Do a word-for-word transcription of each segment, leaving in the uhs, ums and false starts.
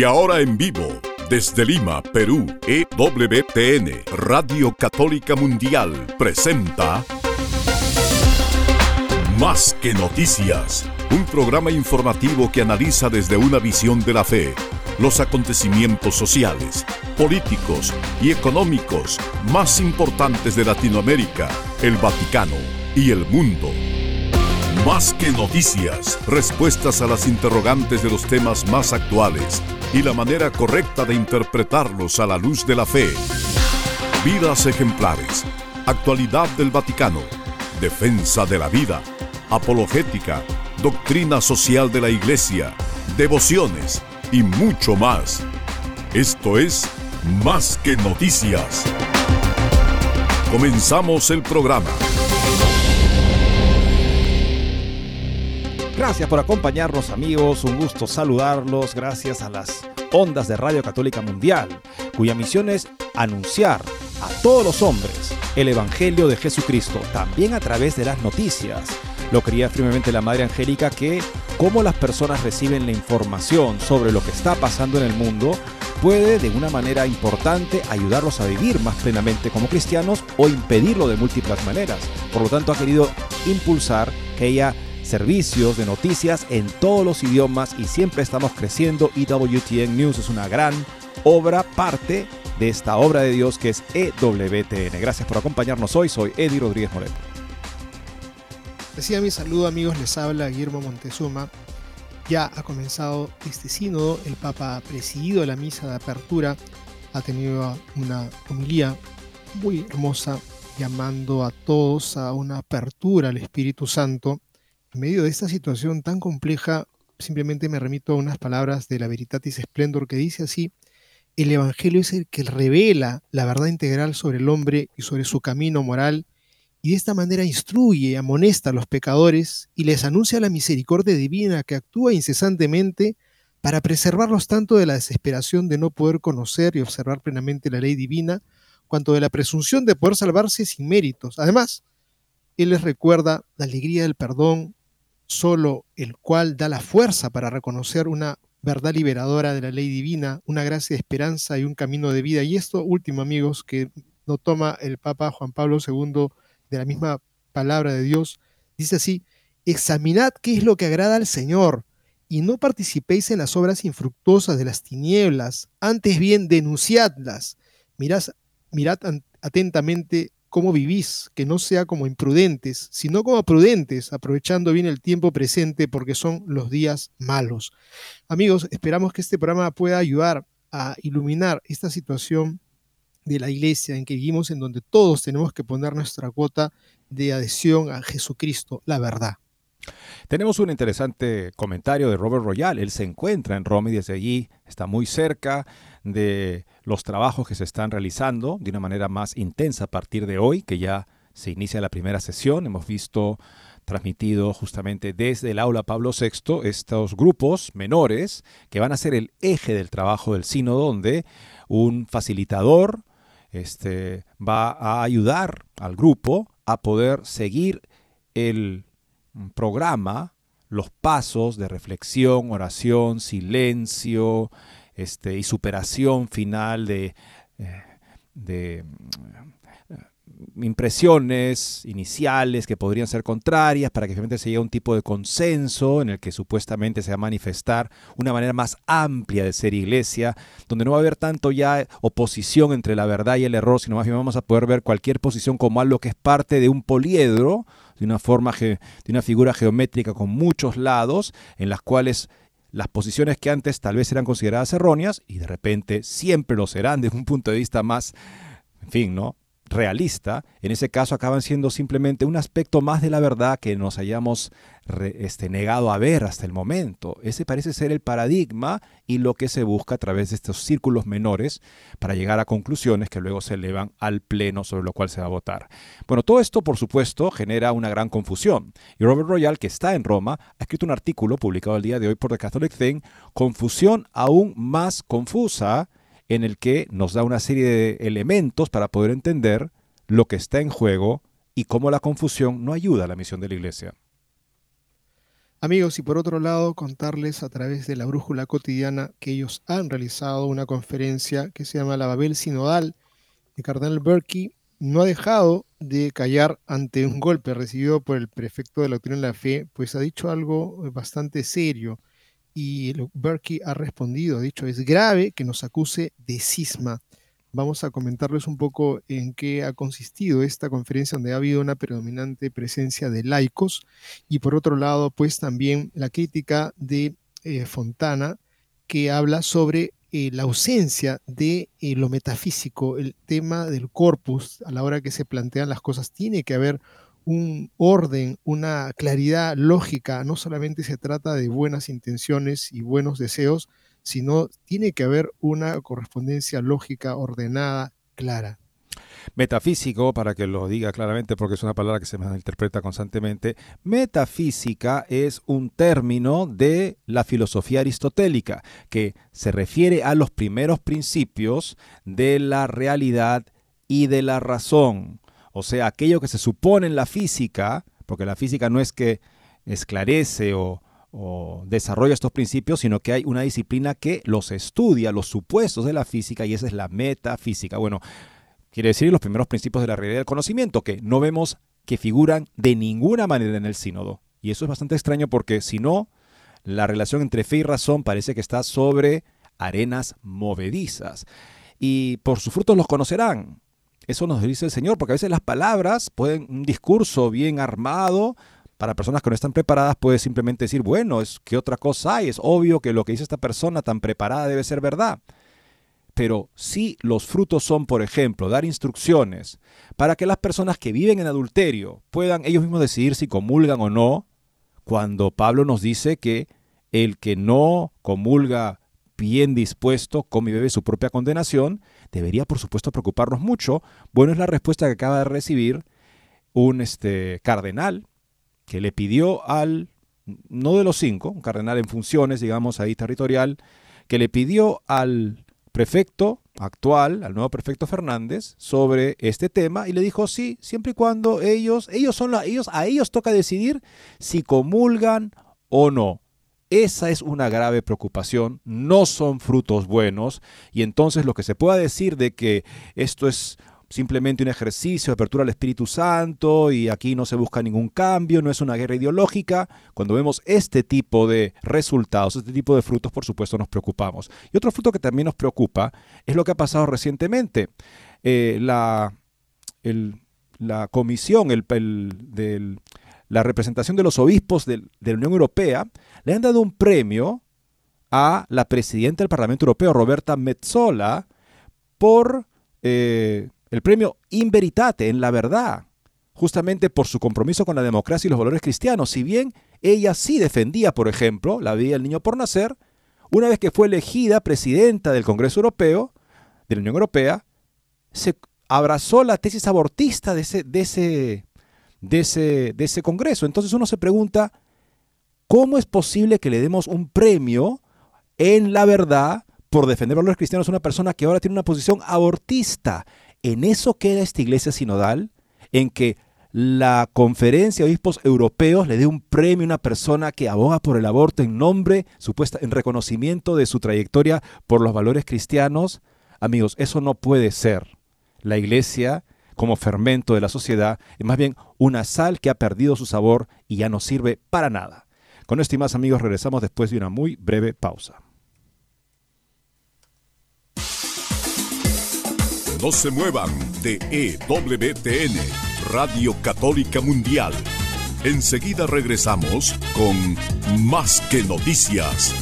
Y ahora en vivo, desde Lima, Perú, E W T N, Radio Católica Mundial, presenta Más que Noticias, un programa informativo que analiza desde una visión de la fe los acontecimientos sociales, políticos y económicos más importantes de Latinoamérica, el Vaticano y el mundo. Más que noticias, respuestas a las interrogantes de los temas más actuales y la manera correcta de interpretarlos a la luz de la fe. Vidas ejemplares, actualidad del Vaticano, defensa de la vida, apologética, doctrina social de la Iglesia, devociones y mucho más. Esto es Más que Noticias. Comenzamos el programa. Gracias por acompañarnos, amigos, un gusto saludarlos gracias a las ondas de Radio Católica Mundial, cuya misión es anunciar a todos los hombres el Evangelio de Jesucristo, también a través de las noticias. Lo creía firmemente la Madre Angélica, que cómo las personas reciben la información sobre lo que está pasando en el mundo puede de una manera importante ayudarlos a vivir más plenamente como cristianos o impedirlo de múltiples maneras. Por lo tanto, ha querido impulsar que ella servicios de noticias en todos los idiomas y siempre estamos creciendo. E W T N News es una gran obra, parte de esta obra de Dios que es E W T N. Gracias por acompañarnos hoy. Soy Edy Rodríguez Morel. Reciban mi saludo, amigos. Les habla Guillermo Montezuma. Ya ha comenzado este sínodo. El Papa ha presidido la misa de apertura. Ha tenido una homilía muy hermosa llamando a todos a una apertura al Espíritu Santo. En medio de esta situación tan compleja, simplemente me remito a unas palabras de la Veritatis Splendor que dice así: el Evangelio es el que revela la verdad integral sobre el hombre y sobre su camino moral, y de esta manera instruye, amonesta a los pecadores y les anuncia la misericordia divina que actúa incesantemente para preservarlos tanto de la desesperación de no poder conocer y observar plenamente la ley divina, cuanto de la presunción de poder salvarse sin méritos. Además, Él les recuerda la alegría del perdón, solo el cual da la fuerza para reconocer una verdad liberadora de la ley divina, una gracia de esperanza y un camino de vida. Y esto último, amigos, que no toma el Papa Juan Pablo segundo de la misma palabra de Dios, dice así: examinad qué es lo que agrada al Señor y no participéis en las obras infructuosas de las tinieblas, antes bien denunciadlas. Mirad, mirad atentamente cómo vivís, que no sea como imprudentes, sino como prudentes, aprovechando bien el tiempo presente, porque son los días malos. Amigos, esperamos que este programa pueda ayudar a iluminar esta situación de la Iglesia en que vivimos, en donde todos tenemos que poner nuestra cuota de adhesión a Jesucristo, la verdad. Tenemos un interesante comentario de Robert Royal. Él se encuentra en Roma y desde allí está muy cerca de los trabajos que se están realizando de una manera más intensa a partir de hoy, que ya se inicia la primera sesión. Hemos visto transmitido justamente desde el aula Pablo sexto estos grupos menores que van a ser el eje del trabajo del sínodo, donde un facilitador este, va a ayudar al grupo a poder seguir el programa, los pasos de reflexión, oración, silencio este, y superación final de, de impresiones iniciales que podrían ser contrarias, para que finalmente se llegue a un tipo de consenso en el que supuestamente se va a manifestar una manera más amplia de ser iglesia, donde no va a haber tanto ya oposición entre la verdad y el error, sino más bien vamos a poder ver cualquier posición como algo que es parte de un poliedro, de una forma, de una figura geométrica con muchos lados, en las cuales las posiciones que antes tal vez eran consideradas erróneas, y de repente siempre lo serán desde un punto de vista más, en fin, ¿no?, realista, en ese caso acaban siendo simplemente un aspecto más de la verdad que nos hayamos re, este, negado a ver hasta el momento. Ese parece ser el paradigma y lo que se busca a través de estos círculos menores para llegar a conclusiones que luego se elevan al pleno sobre lo cual se va a votar. Bueno, todo esto, por supuesto, genera una gran confusión. Y Robert Royal, que está en Roma, ha escrito un artículo publicado el día de hoy por The Catholic Thing, Confusión aún más confusa, en el que nos da una serie de elementos para poder entender lo que está en juego y cómo la confusión no ayuda a la misión de la Iglesia. Amigos, y por otro lado, contarles a través de la Brújula Cotidiana que ellos han realizado una conferencia que se llama la Babel Sinodal, de Cardenal Burke. No ha dejado de callar ante un golpe recibido por el prefecto de la Doctrina de la Fe, pues ha dicho algo bastante serio, y Burke ha respondido, ha dicho, es grave que nos acuse de cisma. Vamos a comentarles un poco en qué ha consistido esta conferencia, donde ha habido una predominante presencia de laicos, y por otro lado, pues también la crítica de eh, Fontana, que habla sobre Eh, la ausencia de eh, lo metafísico, el tema del corpus. A la hora que se plantean las cosas tiene que haber un orden, una claridad lógica, no solamente se trata de buenas intenciones y buenos deseos, sino tiene que haber una correspondencia lógica, ordenada, clara. Metafísico, para que lo diga claramente porque es una palabra que se malinterpreta constantemente, metafísica es un término de la filosofía aristotélica que se refiere a los primeros principios de la realidad y de la razón, o sea, aquello que se supone en la física, porque la física no es que esclarece o o desarrolla estos principios, sino que hay una disciplina que los estudia, los supuestos de la física, y esa es la metafísica. Bueno, quiere decir los primeros principios de la realidad del conocimiento, que no vemos que figuran de ninguna manera en el sínodo. Y eso es bastante extraño porque, si no, la relación entre fe y razón parece que está sobre arenas movedizas. Y por sus frutos los conocerán. Eso nos dice el Señor, porque a veces las palabras pueden, un discurso bien armado, para personas que no están preparadas, puede simplemente decir, bueno, es que otra cosa hay, es obvio que lo que dice esta persona tan preparada debe ser verdad. Pero si los frutos son, por ejemplo, dar instrucciones para que las personas que viven en adulterio puedan ellos mismos decidir si comulgan o no, cuando Pablo nos dice que el que no comulga bien dispuesto come y bebe su propia condenación, debería, por supuesto, preocuparnos mucho. Bueno, es la respuesta que acaba de recibir un este, cardenal que le pidió al, no de los cinco, un cardenal en funciones, digamos, ahí territorial, que le pidió al prefecto actual, al nuevo prefecto Fernández, sobre este tema, y le dijo sí, siempre y cuando ellos, ellos son los, ellos, a ellos toca decidir si comulgan o no. Esa es una grave preocupación, no son frutos buenos, y entonces lo que se pueda decir de que esto es simplemente un ejercicio de apertura al Espíritu Santo y aquí no se busca ningún cambio, no es una guerra ideológica. Cuando vemos este tipo de resultados, este tipo de frutos, por supuesto nos preocupamos. Y otro fruto que también nos preocupa es lo que ha pasado recientemente. Eh, la, el, la comisión, el, el, del, la representación de los obispos de, de la Unión Europea le han dado un premio a la presidenta del Parlamento Europeo, Roberta Metsola, por Eh, el premio In Veritate, en la verdad, justamente por su compromiso con la democracia y los valores cristianos. Si bien ella sí defendía, por ejemplo, la vida del niño por nacer, una vez que fue elegida presidenta del Congreso Europeo, de la Unión Europea, se abrazó la tesis abortista de ese, de ese, de ese, de ese Congreso. Entonces uno se pregunta, ¿cómo es posible que le demos un premio en la verdad por defender valores cristianos a una persona que ahora tiene una posición abortista? En eso queda esta iglesia sinodal, en que la conferencia de obispos europeos le dé un premio a una persona que aboga por el aborto en nombre, supuesta, en reconocimiento de su trayectoria por los valores cristianos. Amigos, eso no puede ser. La iglesia, como fermento de la sociedad, es más bien una sal que ha perdido su sabor y ya no sirve para nada. Con esto y más, amigos, regresamos después de una muy breve pausa. No se muevan de E W T N, Radio Católica Mundial. Enseguida regresamos con Más que Noticias.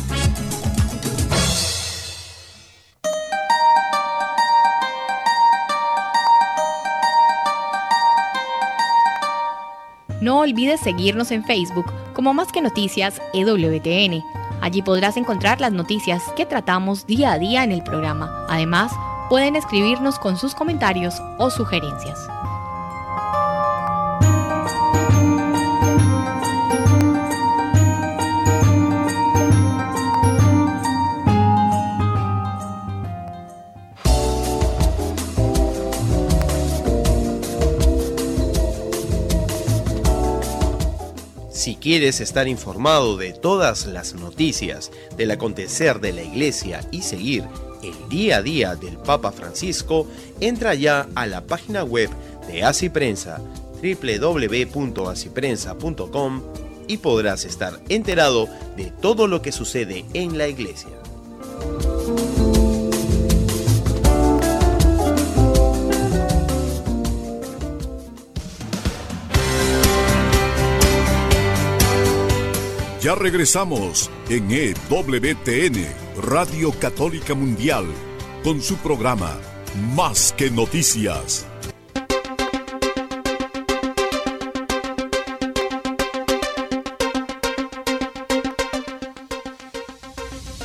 No olvides seguirnos en Facebook como Más que Noticias E W T N. Allí podrás encontrar las noticias que tratamos día a día en el programa. Además, pueden escribirnos con sus comentarios o sugerencias. Si quieres estar informado de todas las noticias del acontecer de la Iglesia y seguir el día a día del Papa Francisco, entra ya a la página web de A C I Prensa, doble u doble u doble u punto a c i prensa punto com, y podrás estar enterado de todo lo que sucede en la Iglesia. Ya regresamos en E W T N, Radio Católica Mundial, con su programa Más que Noticias.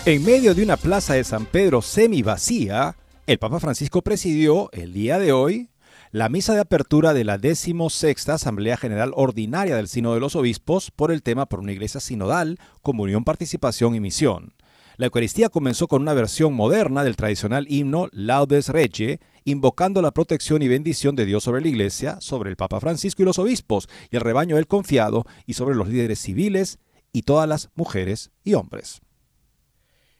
En medio de una plaza de San Pedro semivacía, el Papa Francisco presidió el día de hoy la misa de apertura de la decimosexta Asamblea General Ordinaria del Sínodo de los Obispos por el tema por una iglesia sinodal, comunión, participación y misión. La Eucaristía comenzó con una versión moderna del tradicional himno Laudes Rege, invocando la protección y bendición de Dios sobre la Iglesia, sobre el Papa Francisco y los obispos y el rebaño del confiado, y sobre los líderes civiles y todas las mujeres y hombres.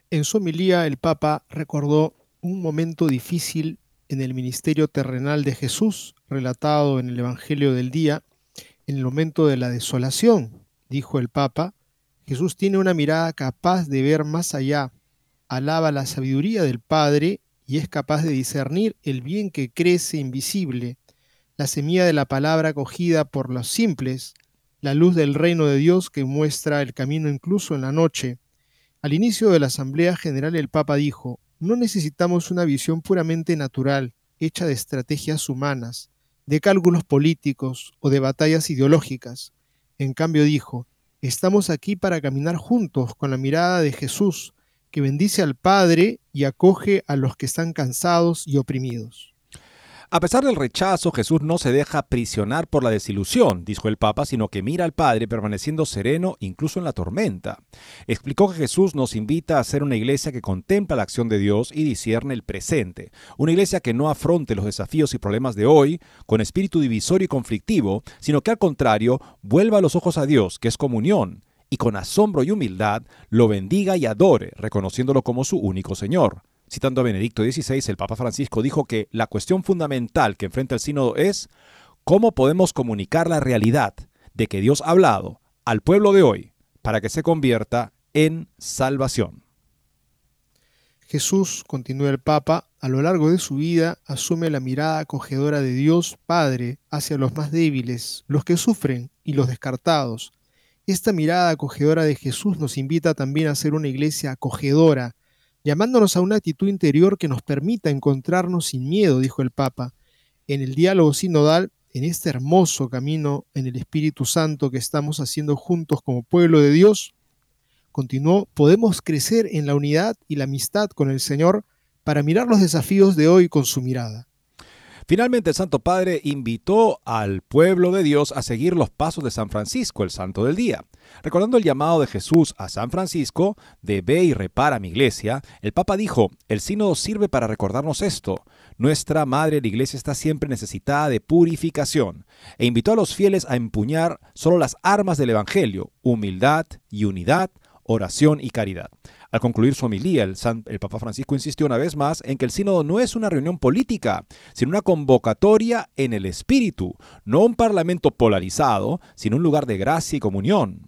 En su homilía, el Papa recordó un momento difícil en el ministerio terrenal de Jesús, relatado en el Evangelio del día, en el momento de la desolación, dijo el Papa, Jesús tiene una mirada capaz de ver más allá, alaba la sabiduría del Padre y es capaz de discernir el bien que crece invisible, la semilla de la palabra acogida por los simples, la luz del reino de Dios que muestra el camino incluso en la noche. Al inicio de la Asamblea General el Papa dijo, no necesitamos una visión puramente natural, hecha de estrategias humanas, de cálculos políticos o de batallas ideológicas. En cambio dijo, estamos aquí para caminar juntos con la mirada de Jesús, que bendice al Padre y acoge a los que están cansados y oprimidos. A pesar del rechazo, Jesús no se deja aprisionar por la desilusión, dijo el Papa, sino que mira al Padre permaneciendo sereno incluso en la tormenta. Explicó que Jesús nos invita a ser una iglesia que contempla la acción de Dios y discierne el presente. Una iglesia que no afronte los desafíos y problemas de hoy con espíritu divisorio y conflictivo, sino que al contrario vuelva los ojos a Dios, que es comunión, y con asombro y humildad lo bendiga y adore, reconociéndolo como su único Señor. Citando a Benedicto dieciséis, el Papa Francisco dijo que la cuestión fundamental que enfrenta el sínodo es cómo podemos comunicar la realidad de que Dios ha hablado al pueblo de hoy para que se convierta en salvación. Jesús, continúa el Papa, a lo largo de su vida asume la mirada acogedora de Dios Padre hacia los más débiles, los que sufren y los descartados. Esta mirada acogedora de Jesús nos invita también a ser una iglesia acogedora, llamándonos a una actitud interior que nos permita encontrarnos sin miedo, dijo el Papa. En el diálogo sinodal, en este hermoso camino en el Espíritu Santo que estamos haciendo juntos como pueblo de Dios, continuó, podemos crecer en la unidad y la amistad con el Señor para mirar los desafíos de hoy con su mirada. Finalmente, el Santo Padre invitó al pueblo de Dios a seguir los pasos de San Francisco, el santo del día. Recordando el llamado de Jesús a San Francisco de ve y repara mi iglesia, el Papa dijo, el sínodo sirve para recordarnos esto. Nuestra madre la iglesia está siempre necesitada de purificación e invitó a los fieles a empuñar solo las armas del evangelio, humildad y unidad, oración y caridad. Al concluir su homilía, el, San, el Papa Francisco insistió una vez más en que el sínodo no es una reunión política, sino una convocatoria en el espíritu, no un parlamento polarizado, sino un lugar de gracia y comunión.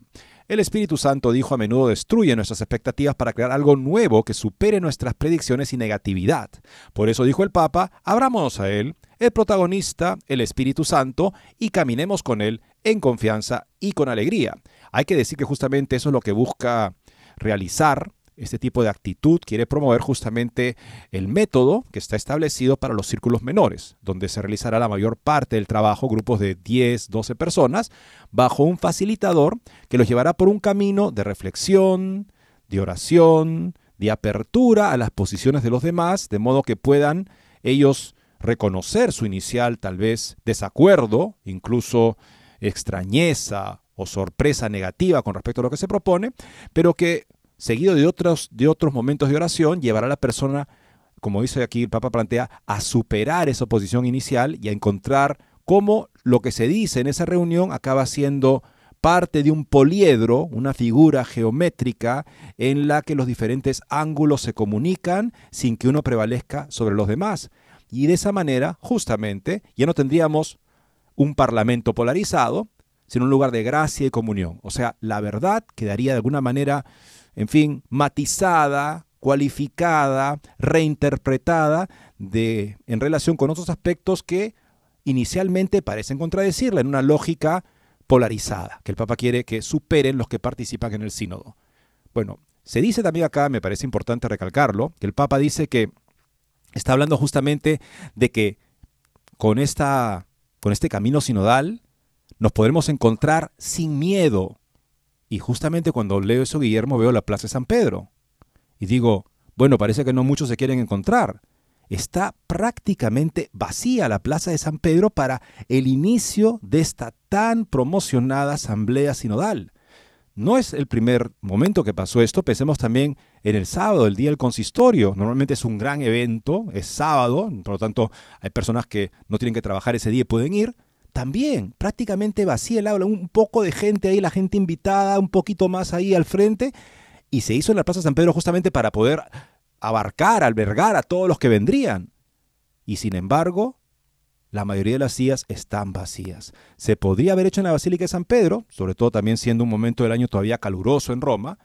El Espíritu Santo, dijo, a menudo destruye nuestras expectativas para crear algo nuevo que supere nuestras predicciones y negatividad. Por eso, dijo el Papa, abrámonos a él, el protagonista, el Espíritu Santo, y caminemos con él en confianza y con alegría. Hay que decir que justamente eso es lo que busca realizar. Este tipo de actitud quiere promover justamente el método que está establecido para los círculos menores, donde se realizará la mayor parte del trabajo, grupos de diez, doce personas, bajo un facilitador que los llevará por un camino de reflexión, de oración, de apertura a las posiciones de los demás, de modo que puedan ellos reconocer su inicial, tal vez, desacuerdo, incluso extrañeza o sorpresa negativa con respecto a lo que se propone, pero que seguido de otros, de otros momentos de oración, llevará a la persona, como dice aquí el Papa plantea, a superar esa oposición inicial y a encontrar cómo lo que se dice en esa reunión acaba siendo parte de un poliedro, una figura geométrica en la que los diferentes ángulos se comunican sin que uno prevalezca sobre los demás. Y de esa manera, justamente, ya no tendríamos un parlamento polarizado, sino un lugar de gracia y comunión. O sea, la verdad quedaría de alguna manera, en fin, matizada, cualificada, reinterpretada de, en relación con otros aspectos que inicialmente parecen contradecirla en una lógica polarizada, que el Papa quiere que superen los que participan en el sínodo. Bueno, se dice también acá, me parece importante recalcarlo, que el Papa dice que está hablando justamente de que con, esta, con este camino sinodal nos podremos encontrar sin miedo. Y justamente cuando leo eso, Guillermo, veo la plaza de San Pedro. Y digo, bueno, parece que no muchos se quieren encontrar. Está prácticamente vacía la plaza de San Pedro para el inicio de esta tan promocionada asamblea sinodal. No es el primer momento que pasó esto. Pensemos también en el sábado, el día del consistorio. Normalmente es un gran evento, es sábado, por lo tanto hay personas que no tienen que trabajar ese día y pueden ir. También prácticamente vacía el aula, un poco de gente ahí, la gente invitada, un poquito más ahí al frente. Y se hizo en la plaza de San Pedro justamente para poder abarcar, albergar a todos los que vendrían. Y sin embargo, la mayoría de las sillas están vacías. Se podría haber hecho en la Basílica de San Pedro, sobre todo también siendo un momento del año todavía caluroso en Roma,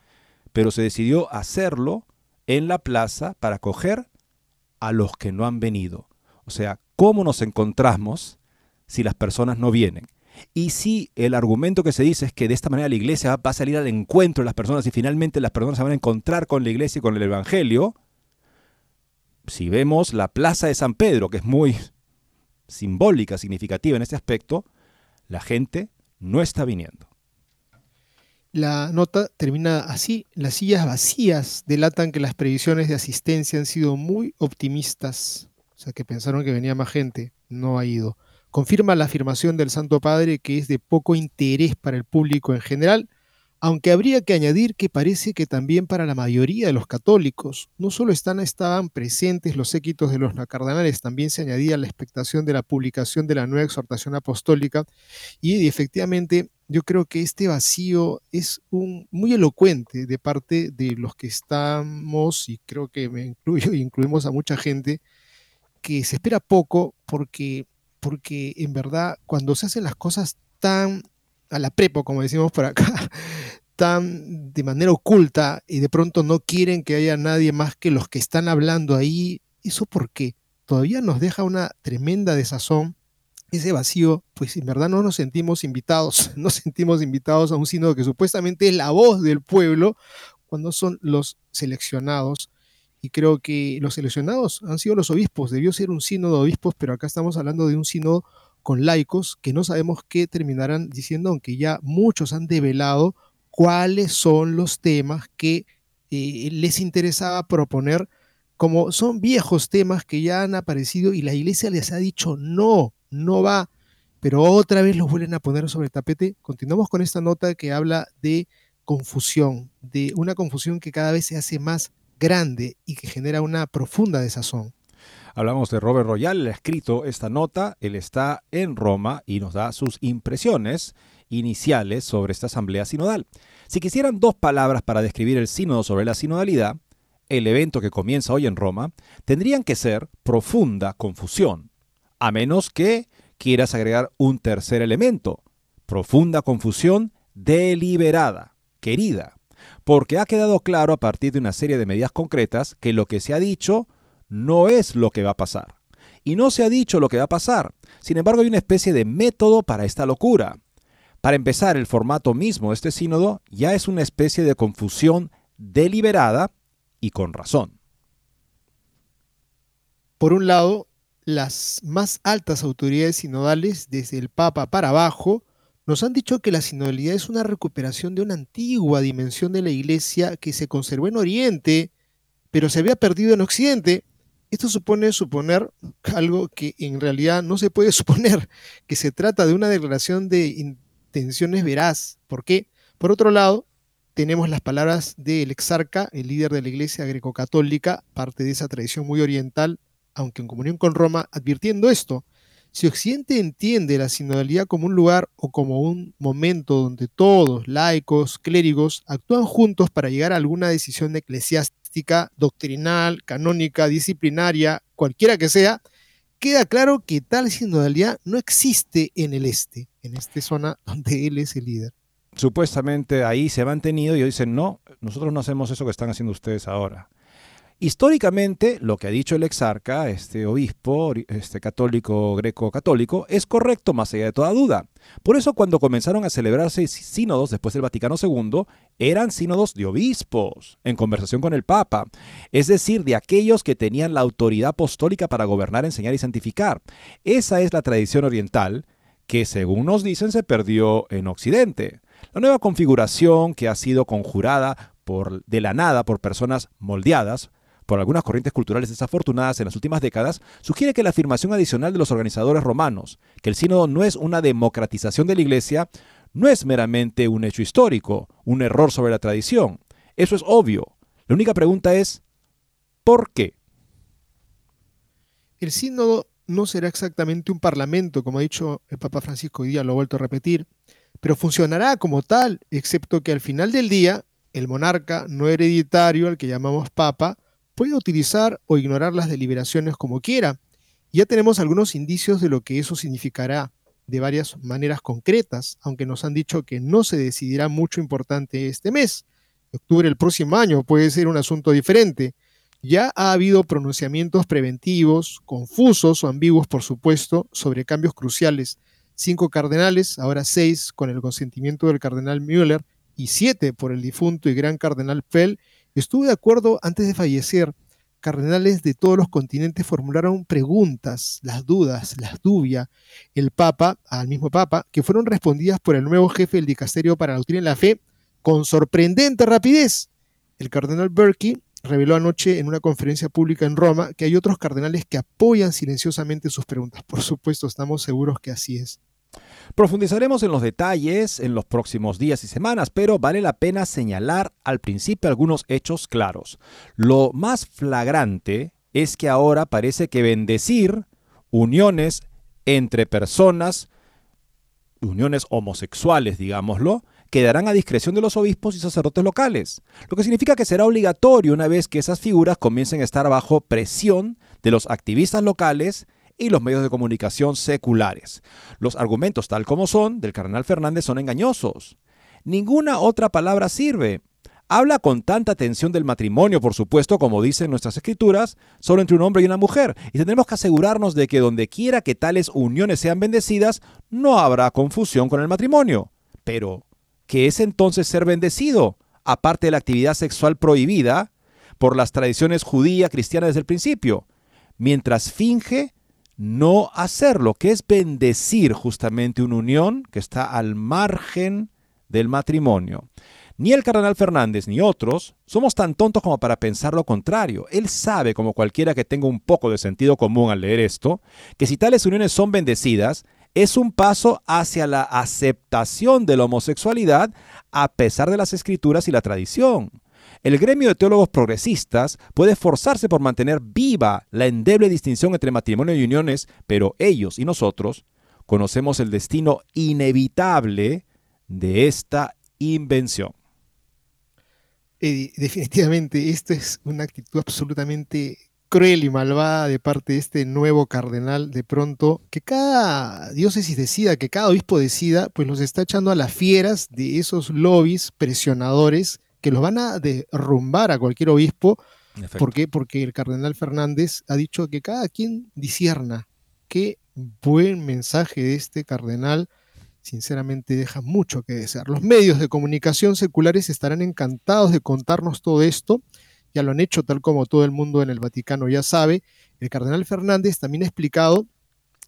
pero se decidió hacerlo en la plaza para acoger a los que no han venido. O sea, ¿cómo nos encontramos si las personas no vienen? Y si el argumento que se dice es que de esta manera la iglesia va a salir al encuentro de las personas y finalmente las personas se van a encontrar con la iglesia y con el evangelio, si vemos la plaza de San Pedro, que es muy simbólica, significativa en este aspecto, la gente no está viniendo. La nota termina así: las sillas vacías delatan que las previsiones de asistencia han sido muy optimistas, o sea que pensaron que venía más gente, no ha ido. Confirma la afirmación del Santo Padre que es de poco interés para el público en general, aunque habría que añadir que parece que también para la mayoría de los católicos. No solo están, estaban presentes los séquitos de los cardenales, también se añadía la expectación de la publicación de la nueva exhortación apostólica, y efectivamente yo creo que este vacío es un, muy elocuente de parte de los que estamos, y creo que me incluyo, incluimos a mucha gente, que se espera poco porque... porque en verdad cuando se hacen las cosas tan a la prepo, como decimos por acá, tan de manera oculta y de pronto no quieren que haya nadie más que los que están hablando ahí, ¿eso por qué? Todavía nos deja una tremenda desazón, ese vacío, pues en verdad no nos sentimos invitados, no sentimos invitados a un sínodo que supuestamente es la voz del pueblo cuando son los seleccionados. Y creo que los seleccionados han sido los obispos. Debió ser un sínodo de obispos, pero acá estamos hablando de un sínodo con laicos que no sabemos qué terminarán diciendo, aunque ya muchos han develado cuáles son los temas que eh, les interesaba proponer, como son viejos temas que ya han aparecido y la Iglesia les ha dicho no, no va, pero otra vez los vuelven a poner sobre el tapete. Continuamos con esta nota que habla de confusión, de una confusión que cada vez se hace más grande y que genera una profunda desazón. Hablamos de Robert Royal, ha escrito esta nota, él está en Roma y nos da sus impresiones iniciales sobre esta asamblea sinodal. Si quisieran dos palabras para describir el sínodo sobre la sinodalidad, el evento que comienza hoy en Roma, tendrían que ser profunda confusión, a menos que quieras agregar un tercer elemento, profunda confusión deliberada, querida. Porque ha quedado claro a partir de una serie de medidas concretas que lo que se ha dicho no es lo que va a pasar. Y no se ha dicho lo que va a pasar. Sin embargo, hay una especie de método para esta locura. Para empezar, el formato mismo de este sínodo ya es una especie de confusión deliberada y con razón. Por un lado, las más altas autoridades sinodales, desde el Papa para abajo, nos han dicho que la sinodalidad es una recuperación de una antigua dimensión de la Iglesia que se conservó en Oriente, pero se había perdido en Occidente. Esto supone suponer algo que en realidad no se puede suponer, que se trata de una declaración de intenciones veraz. ¿Por qué? Por otro lado, tenemos las palabras del exarca, el líder de la Iglesia grecocatólica, parte de esa tradición muy oriental, aunque en comunión con Roma, advirtiendo esto. Si Occidente entiende la sinodalidad como un lugar o como un momento donde todos, laicos, clérigos, actúan juntos para llegar a alguna decisión eclesiástica, doctrinal, canónica, disciplinaria, cualquiera que sea, queda claro que tal sinodalidad no existe en el este, en esta zona donde él es el líder. Supuestamente ahí se han tenido y dicen, no, nosotros no hacemos eso que están haciendo ustedes ahora. Históricamente, lo que ha dicho el exarca, este obispo este católico, greco-católico, es correcto más allá de toda duda. Por eso cuando comenzaron a celebrarse sínodos después del Vaticano segundo, eran sínodos de obispos, en conversación con el Papa, es decir, de aquellos que tenían la autoridad apostólica para gobernar, enseñar y santificar. Esa es la tradición oriental que, según nos dicen, se perdió en Occidente. La nueva configuración que ha sido conjurada por, de la nada por personas moldeadas, por algunas corrientes culturales desafortunadas en las últimas décadas, sugiere que la afirmación adicional de los organizadores romanos, que el sínodo no es una democratización de la Iglesia, no es meramente un hecho histórico, un error sobre la tradición. Eso es obvio. La única pregunta es, ¿por qué? El sínodo no será exactamente un parlamento, como ha dicho el Papa Francisco hoy día, lo he vuelto a repetir, pero funcionará como tal, excepto que al final del día, el monarca no hereditario, al que llamamos Papa, puede utilizar o ignorar las deliberaciones como quiera. Ya tenemos algunos indicios de lo que eso significará de varias maneras concretas, aunque nos han dicho que no se decidirá mucho importante este mes. Octubre del próximo año puede ser un asunto diferente. Ya ha habido pronunciamientos preventivos, confusos o ambiguos, por supuesto, sobre cambios cruciales. Cinco cardenales, ahora seis, con el consentimiento del cardenal Müller, y siete por el difunto y gran cardenal Fell, estuvo de acuerdo antes de fallecer. Cardenales de todos los continentes formularon preguntas, las dudas, las dubias, el Papa, al mismo Papa, que fueron respondidas por el nuevo jefe del Dicasterio para la Doctrina de la Fe con sorprendente rapidez. El cardenal Burke reveló anoche en una conferencia pública en Roma que hay otros cardenales que apoyan silenciosamente sus preguntas. Por supuesto, estamos seguros que así es. Profundizaremos en los detalles en los próximos días y semanas, pero vale la pena señalar al principio algunos hechos claros. Lo más flagrante es que ahora parece que bendecir uniones entre personas, uniones homosexuales, digámoslo, quedarán a discreción de los obispos y sacerdotes locales, lo que significa que será obligatorio una vez que esas figuras comiencen a estar bajo presión de los activistas locales y los medios de comunicación seculares. Los argumentos, tal como son, del cardenal Fernández son engañosos. Ninguna otra palabra sirve. Habla con tanta tensión del matrimonio, por supuesto, como dicen nuestras escrituras, solo entre un hombre y una mujer, y tendremos que asegurarnos de que donde quiera que tales uniones sean bendecidas, no habrá confusión con el matrimonio. Pero, ¿qué es entonces ser bendecido? Aparte de la actividad sexual prohibida por las tradiciones judía cristiana desde el principio, mientras finge no hacerlo, que es bendecir justamente una unión que está al margen del matrimonio. Ni el cardenal Fernández ni otros somos tan tontos como para pensar lo contrario. Él sabe, como cualquiera que tenga un poco de sentido común al leer esto, que si tales uniones son bendecidas, es un paso hacia la aceptación de la homosexualidad a pesar de las escrituras y la tradición. El gremio de teólogos progresistas puede esforzarse por mantener viva la endeble distinción entre matrimonio y uniones, pero ellos y nosotros conocemos el destino inevitable de esta invención. Edy, definitivamente esta es una actitud absolutamente cruel y malvada de parte de este nuevo cardenal. De pronto, que cada diócesis decida, que cada obispo decida, pues los está echando a las fieras de esos lobbies presionadores que los van a derrumbar a cualquier obispo. ¿Por qué? Porque el cardenal Fernández ha dicho que cada quien discierna. Qué buen mensaje de este cardenal. Sinceramente deja mucho que desear. Los medios de comunicación seculares estarán encantados de contarnos todo esto. Ya lo han hecho, tal como todo el mundo en el Vaticano ya sabe. El cardenal Fernández también ha explicado,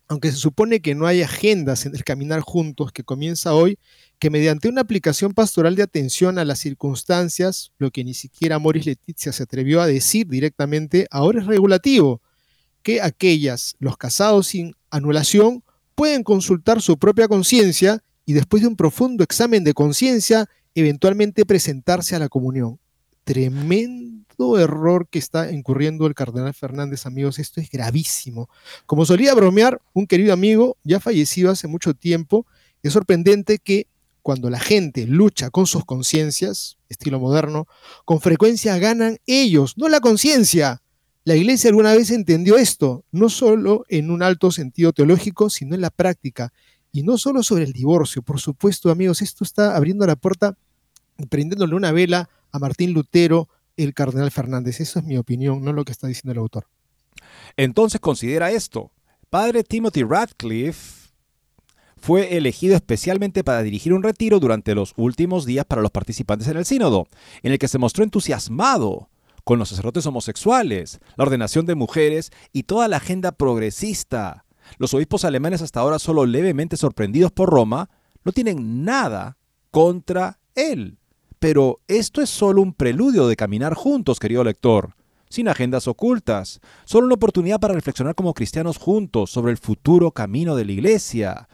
aunque se supone que no hay agendas en el caminar juntos que comienza hoy, que mediante una aplicación pastoral de atención a las circunstancias, lo que ni siquiera Amoris Laetitia se atrevió a decir directamente, ahora es regulativo, que aquellas, los casados sin anulación, pueden consultar su propia conciencia y después de un profundo examen de conciencia, eventualmente presentarse a la comunión. Tremendo error que está incurriendo el cardenal Fernández, amigos. Esto es gravísimo. Como solía bromear un querido amigo, ya fallecido hace mucho tiempo, es sorprendente que cuando la gente lucha con sus conciencias, estilo moderno, con frecuencia ganan ellos, no la conciencia. La Iglesia alguna vez entendió esto, no solo en un alto sentido teológico, sino en la práctica. Y no solo sobre el divorcio, por supuesto, amigos. Esto está abriendo la puerta y prendiéndole una vela a Martín Lutero, el cardenal Fernández. Esa es mi opinión, no lo que está diciendo el autor. Entonces considera esto. Padre Timothy Radcliffe fue elegido especialmente para dirigir un retiro durante los últimos días para los participantes en el sínodo, en el que se mostró entusiasmado con los sacerdotes homosexuales, la ordenación de mujeres y toda la agenda progresista. Los obispos alemanes, hasta ahora solo levemente sorprendidos por Roma, no tienen nada contra él. Pero esto es solo un preludio de caminar juntos, querido lector, sin agendas ocultas. Solo una oportunidad para reflexionar como cristianos juntos sobre el futuro camino de la Iglesia.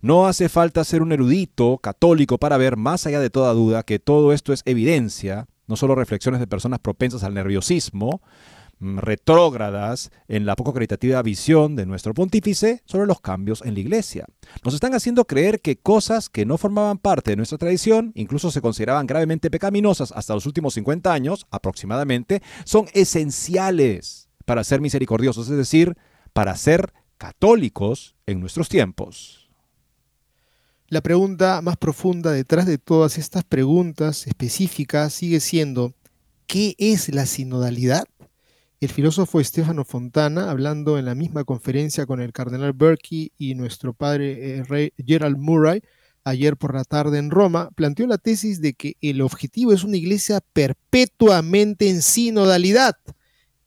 No hace falta ser un erudito católico para ver, más allá de toda duda, que todo esto es evidencia, no solo reflexiones de personas propensas al nerviosismo, retrógradas en la poco caritativa visión de nuestro pontífice sobre los cambios en la Iglesia. Nos están haciendo creer que cosas que no formaban parte de nuestra tradición, incluso se consideraban gravemente pecaminosas hasta los últimos cincuenta años aproximadamente, son esenciales para ser misericordiosos, es decir, para ser católicos en nuestros tiempos. La pregunta más profunda detrás de todas estas preguntas específicas sigue siendo: ¿qué es la sinodalidad? El filósofo Stefano Fontana, hablando en la misma conferencia con el cardenal Burke y nuestro padre eh, Gerald Murray ayer por la tarde en Roma, planteó la tesis de que el objetivo es una iglesia perpetuamente en sinodalidad,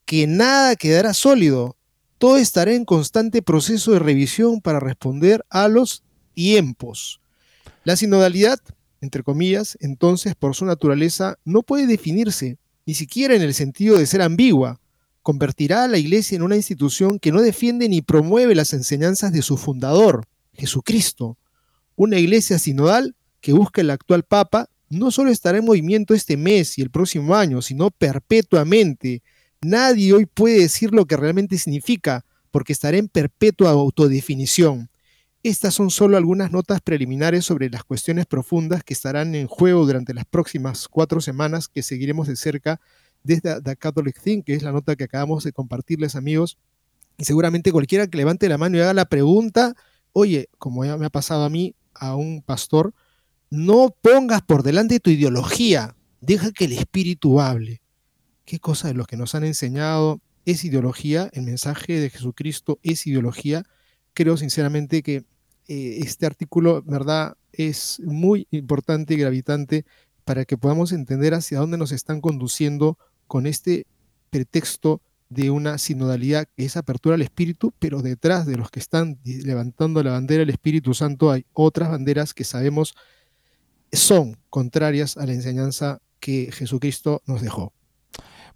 que nada quedará sólido, todo estará en constante proceso de revisión para responder a los tiempos. La sinodalidad, entre comillas, entonces, por su naturaleza, no puede definirse, ni siquiera en el sentido de ser ambigua. Convertirá a la Iglesia en una institución que no defiende ni promueve las enseñanzas de su fundador, Jesucristo. Una Iglesia sinodal que busca el actual Papa no solo estará en movimiento este mes y el próximo año, sino perpetuamente. Nadie hoy puede decir lo que realmente significa, porque estará en perpetua autodefinición. Estas son solo algunas notas preliminares sobre las cuestiones profundas que estarán en juego durante las próximas cuatro semanas que seguiremos de cerca desde The Catholic Thing, que es la nota que acabamos de compartirles, amigos. Y seguramente cualquiera que levante la mano y haga la pregunta, oye, como ya me ha pasado a mí, a un pastor, no pongas por delante tu ideología, deja que el espíritu hable. ¿Qué cosa de lo que nos han enseñado es ideología? El mensaje de Jesucristo es ideología. Creo sinceramente que eh, este artículo, verdad, es muy importante y gravitante para que podamos entender hacia dónde nos están conduciendo con este pretexto de una sinodalidad que es apertura al Espíritu, pero detrás de los que están levantando la bandera del Espíritu Santo hay otras banderas que sabemos son contrarias a la enseñanza que Jesucristo nos dejó.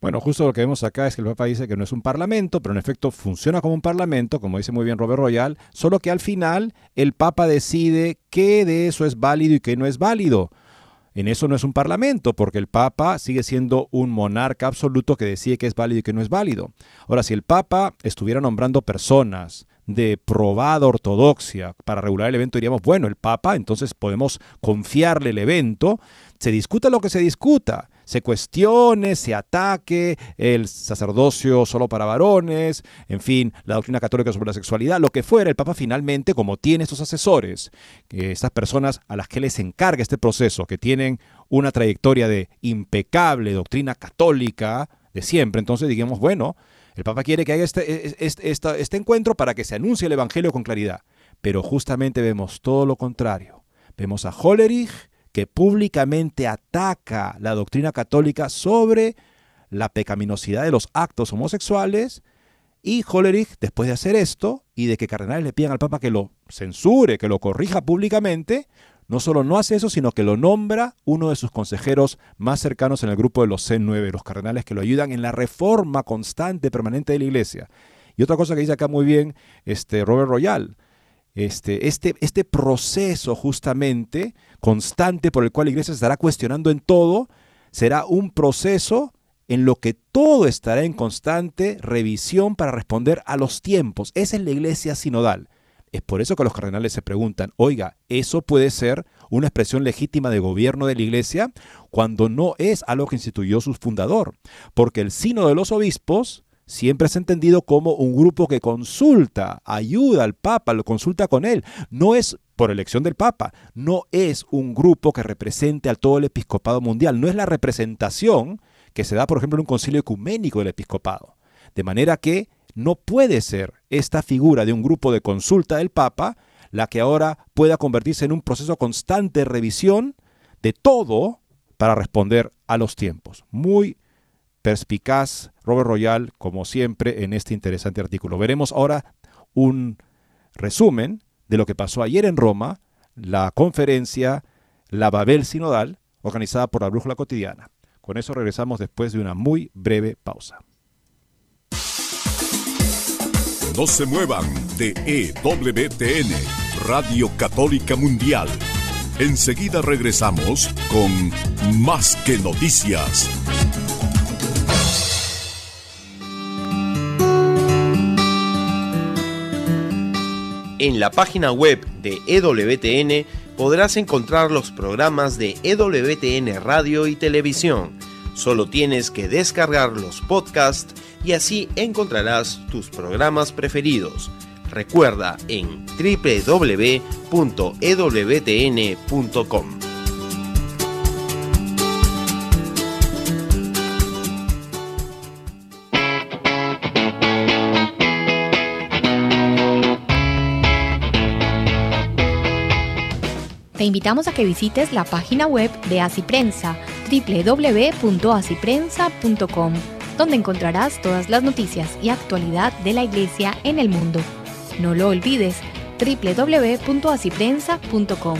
Bueno, justo lo que vemos acá es que el Papa dice que no es un parlamento, pero en efecto funciona como un parlamento, como dice muy bien Robert Royal, solo que al final el Papa decide qué de eso es válido y qué no es válido. En eso no es un parlamento, porque el Papa sigue siendo un monarca absoluto que decide qué es válido y qué no es válido. Ahora, si el Papa estuviera nombrando personas de probada ortodoxia para regular el evento, diríamos, bueno, el Papa, entonces podemos confiarle el evento, se discuta lo que se discuta, se cuestione, se ataque el sacerdocio solo para varones, en fin, la doctrina católica sobre la sexualidad, lo que fuera, el Papa finalmente, como tiene estos asesores, estas personas a las que les encarga este proceso, que tienen una trayectoria de impecable doctrina católica de siempre, entonces digamos, bueno, el Papa quiere que haya este, este, este, este encuentro para que se anuncie el Evangelio con claridad, pero justamente vemos todo lo contrario, vemos a Hollerich, que públicamente ataca la doctrina católica sobre la pecaminosidad de los actos homosexuales, y Hollerich, después de hacer esto y de que cardenales le pidan al Papa que lo censure, que lo corrija públicamente, no solo no hace eso, sino que lo nombra uno de sus consejeros más cercanos en el grupo de los C nueve, los cardenales que lo ayudan en la reforma constante, permanente de la Iglesia. Y otra cosa que dice acá muy bien este Robert Royal, Este, este, este proceso justamente constante por el cual la Iglesia se estará cuestionando en todo será un proceso en lo que todo estará en constante revisión para responder a los tiempos. Esa es la iglesia sinodal. Es por eso que los cardenales se preguntan, oiga, ¿eso puede ser una expresión legítima de gobierno de la iglesia? Cuando no es algo que instituyó su fundador, porque el sínodo de los obispos siempre es entendido como un grupo que consulta, ayuda al Papa, lo consulta con él. No es por elección del Papa, no es un grupo que represente a todo el episcopado mundial, no es la representación que se da, por ejemplo, en un concilio ecuménico del episcopado. De manera que no puede ser esta figura de un grupo de consulta del Papa la que ahora pueda convertirse en un proceso constante de revisión de todo para responder a los tiempos. Muy perspicaz Robert Royal, como siempre, en este interesante artículo. Veremos ahora un resumen de lo que pasó ayer en Roma, la conferencia, la Babel Sinodal, organizada por la Brújula Cotidiana. Con eso regresamos después de una muy breve pausa. No se muevan de E W T N, Radio Católica Mundial. Enseguida regresamos con Más que Noticias. En la página web de E W T N podrás encontrar los programas de E W T N Radio y Televisión. Solo tienes que descargar los podcasts y así encontrarás tus programas preferidos. Recuerda en doble u doble u doble u punto e w t n punto com. Te invitamos a que visites la página web de A C I Prensa, doble u doble u doble u punto a c i prensa punto com, donde encontrarás todas las noticias y actualidad de la Iglesia en el mundo. No lo olvides, doble u doble u doble u punto a c i prensa punto com.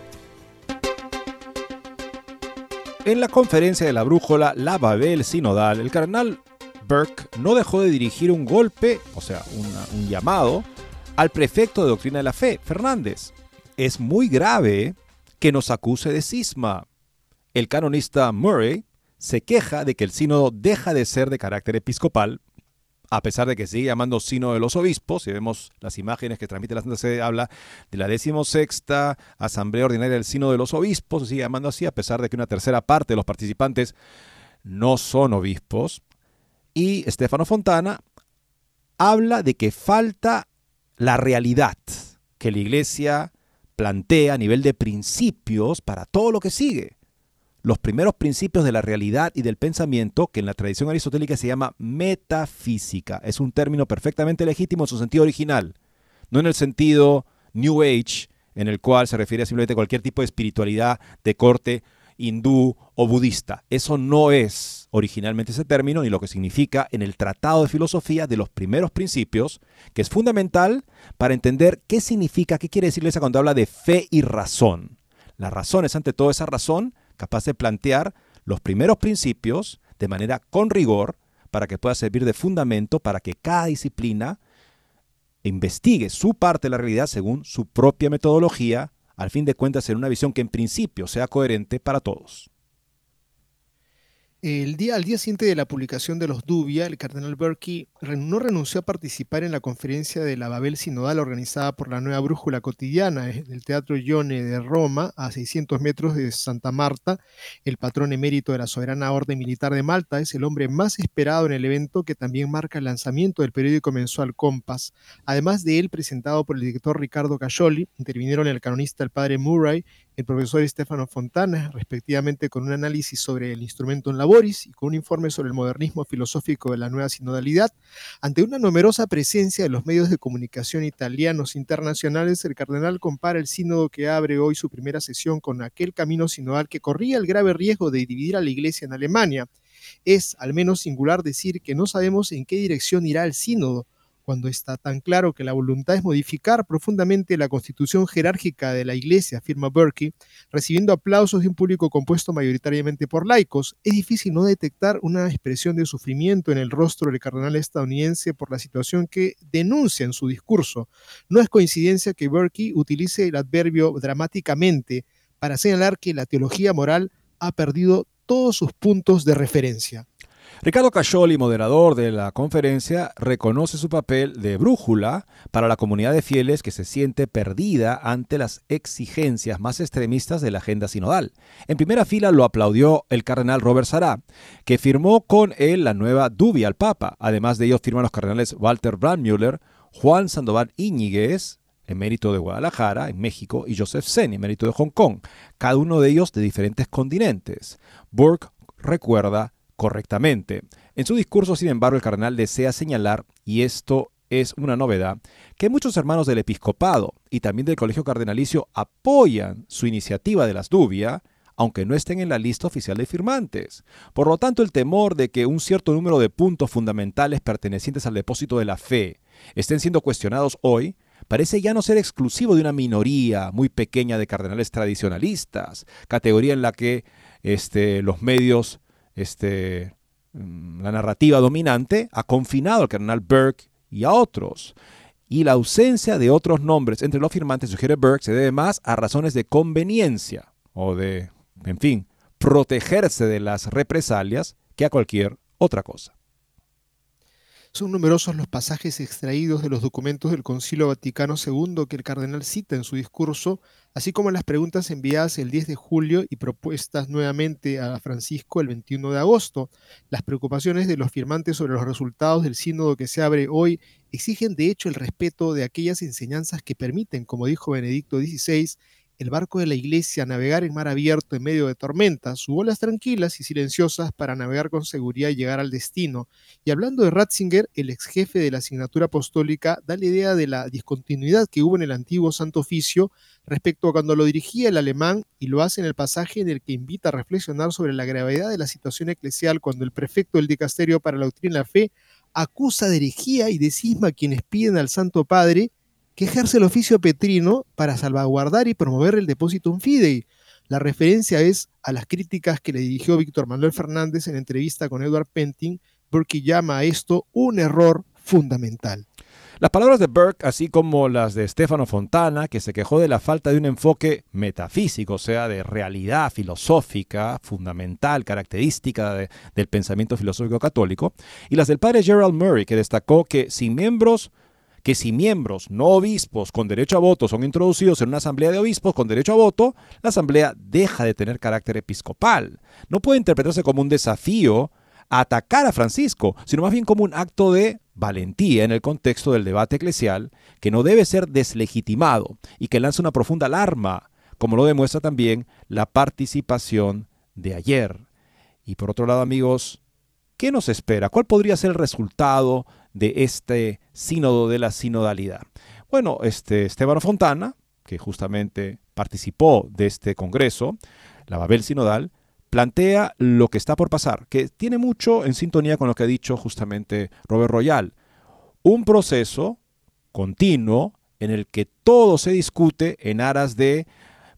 En la conferencia de la brújula, la Babel Sinodal, el cardenal Burke no dejó de dirigir un golpe, o sea, una, un llamado, al prefecto de Doctrina de la Fe, Fernández. Es muy grave que nos acuse de cisma. El canonista Murray se queja de que el sínodo deja de ser de carácter episcopal, a pesar de que sigue llamando sínodo de los obispos. Si vemos las imágenes que transmite la Santa Sede, habla de la decimosexta Asamblea Ordinaria del Sínodo de los Obispos, se sigue llamando así, a pesar de que una tercera parte de los participantes no son obispos. Y Stefano Fontana habla de que falta la realidad que la Iglesia plantea a nivel de principios para todo lo que sigue. Los primeros principios de la realidad y del pensamiento, que en la tradición aristotélica se llama metafísica. Es un término perfectamente legítimo en su sentido original, no en el sentido New Age, en el cual se refiere simplemente a cualquier tipo de espiritualidad de corte hindú o budista. Eso no es originalmente ese término, ni lo que significa en el Tratado de Filosofía de los Primeros Principios, que es fundamental para entender qué significa, qué quiere decir la Iglesia cuando habla de fe y razón. La razón es, ante todo, esa razón capaz de plantear los primeros principios de manera con rigor para que pueda servir de fundamento para que cada disciplina investigue su parte de la realidad según su propia metodología, al fin de cuentas en una visión que en principio sea coherente para todos. El día, al día siguiente de la publicación de los Dubia, el cardenal Burke no renunció a participar en la conferencia de la Babel Sinodal organizada por la nueva Brújula Cotidiana en el Teatro Ione de Roma, a seiscientos metros de Santa Marta. El patrón emérito de la Soberana Orden Militar de Malta es el hombre más esperado en el evento, que también marca el lanzamiento del periódico mensual Compass. Además de él, presentado por el director Ricardo Cascioli, intervinieron el canonista el padre Murray, el profesor Stefano Fontana, respectivamente, con un análisis sobre el instrumentum laboris y con un informe sobre el modernismo filosófico de la nueva sinodalidad. Ante una numerosa presencia de los medios de comunicación italianos internacionales, el cardenal compara el sínodo que abre hoy su primera sesión con aquel camino sinodal que corría el grave riesgo de dividir a la Iglesia en Alemania. Es, al menos, singular decir que no sabemos en qué dirección irá el sínodo, cuando está tan claro que la voluntad es modificar profundamente la constitución jerárquica de la Iglesia, afirma Burke, recibiendo aplausos de un público compuesto mayoritariamente por laicos. Es difícil no detectar una expresión de sufrimiento en el rostro del cardenal estadounidense por la situación que denuncia en su discurso. No es coincidencia que Burke utilice el adverbio dramáticamente para señalar que la teología moral ha perdido todos sus puntos de referencia. Ricardo Cascioli, moderador de la conferencia, reconoce su papel de brújula para la comunidad de fieles que se siente perdida ante las exigencias más extremistas de la agenda sinodal. En primera fila lo aplaudió el cardenal Robert Sará, que firmó con él la nueva Dubia al Papa. Además de ellos firman los cardenales Walter Brandmüller, Juan Sandoval Íñiguez, emérito de Guadalajara, en México, y Joseph Zen, emérito de Hong Kong, cada uno de ellos de diferentes continentes. Burke recuerda correctamente. En su discurso, sin embargo, el cardenal desea señalar, y esto es una novedad, que muchos hermanos del episcopado y también del colegio cardenalicio apoyan su iniciativa de las Dubia, aunque no estén en la lista oficial de firmantes. Por lo tanto, el temor de que un cierto número de puntos fundamentales pertenecientes al depósito de la fe estén siendo cuestionados hoy parece ya no ser exclusivo de una minoría muy pequeña de cardenales tradicionalistas, categoría en la que este, los medios, este, la narrativa dominante, ha confinado al cardenal Burke y a otros. Y la ausencia de otros nombres entre los firmantes, sugiere Burke, se debe más a razones de conveniencia o de, en fin, protegerse de las represalias que a cualquier otra cosa. Son numerosos los pasajes extraídos de los documentos del Concilio Vaticano segundo que el cardenal cita en su discurso, así como las preguntas enviadas el diez de julio y propuestas nuevamente a Francisco el veintiuno de agosto. Las preocupaciones de los firmantes sobre los resultados del sínodo que se abre hoy exigen de hecho el respeto de aquellas enseñanzas que permiten, como dijo Benedicto dieciséis, el barco de la Iglesia navegar en mar abierto en medio de tormentas, sus olas tranquilas y silenciosas para navegar con seguridad y llegar al destino. Y hablando de Ratzinger, el ex jefe de la asignatura apostólica da la idea de la discontinuidad que hubo en el antiguo Santo Oficio respecto a cuando lo dirigía el alemán, y lo hace en el pasaje en el que invita a reflexionar sobre la gravedad de la situación eclesial cuando el prefecto del Dicasterio para la Doctrina de la Fe acusa de herejía y de cisma a quienes piden al Santo Padre que ejerce el oficio petrino para salvaguardar y promover el depositum fidei. La referencia es a las críticas que le dirigió Víctor Manuel Fernández en entrevista con Edward Pentin. Burke llama a esto un error fundamental. Las palabras de Burke, así como las de Stefano Fontana, que se quejó de la falta de un enfoque metafísico, o sea, de realidad filosófica fundamental, característica de, del pensamiento filosófico católico, y las del padre Gerald Murray, que destacó que sin miembros que si miembros no obispos con derecho a voto son introducidos en una asamblea de obispos con derecho a voto, la asamblea deja de tener carácter episcopal. No puede interpretarse como un desafío a atacar a Francisco, sino más bien como un acto de valentía en el contexto del debate eclesial que no debe ser deslegitimado y que lanza una profunda alarma, como lo demuestra también la participación de ayer. Y por otro lado, amigos, ¿qué nos espera? ¿Cuál podría ser el resultado de este sínodo de la sinodalidad? Bueno, este Stefano Fontana, que justamente participó de este congreso, la Babel Sinodal, plantea lo que está por pasar, que tiene mucho en sintonía con lo que ha dicho justamente Robert Royal. Un proceso continuo en el que todo se discute en aras de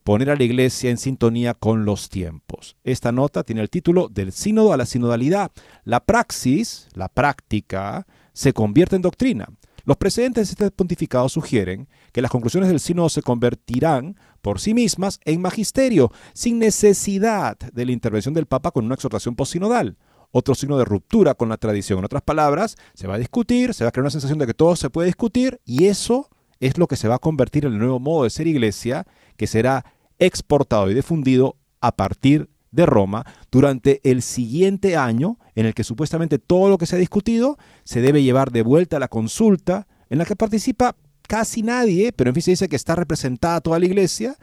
poner a la Iglesia en sintonía con los tiempos. Esta nota tiene el título Del sínodo a la sinodalidad. La praxis, la práctica, se convierte en doctrina. Los precedentes de este pontificado sugieren que las conclusiones del sínodo se convertirán por sí mismas en magisterio, sin necesidad de la intervención del Papa con una exhortación postsinodal. Otro signo de ruptura con la tradición. En otras palabras, se va a discutir, se va a crear una sensación de que todo se puede discutir, y eso es lo que se va a convertir en el nuevo modo de ser Iglesia, que será exportado y difundido a partir de Roma durante el siguiente año, en el que supuestamente todo lo que se ha discutido se debe llevar de vuelta a la consulta, en la que participa casi nadie, pero en fin se dice que está representada toda la Iglesia,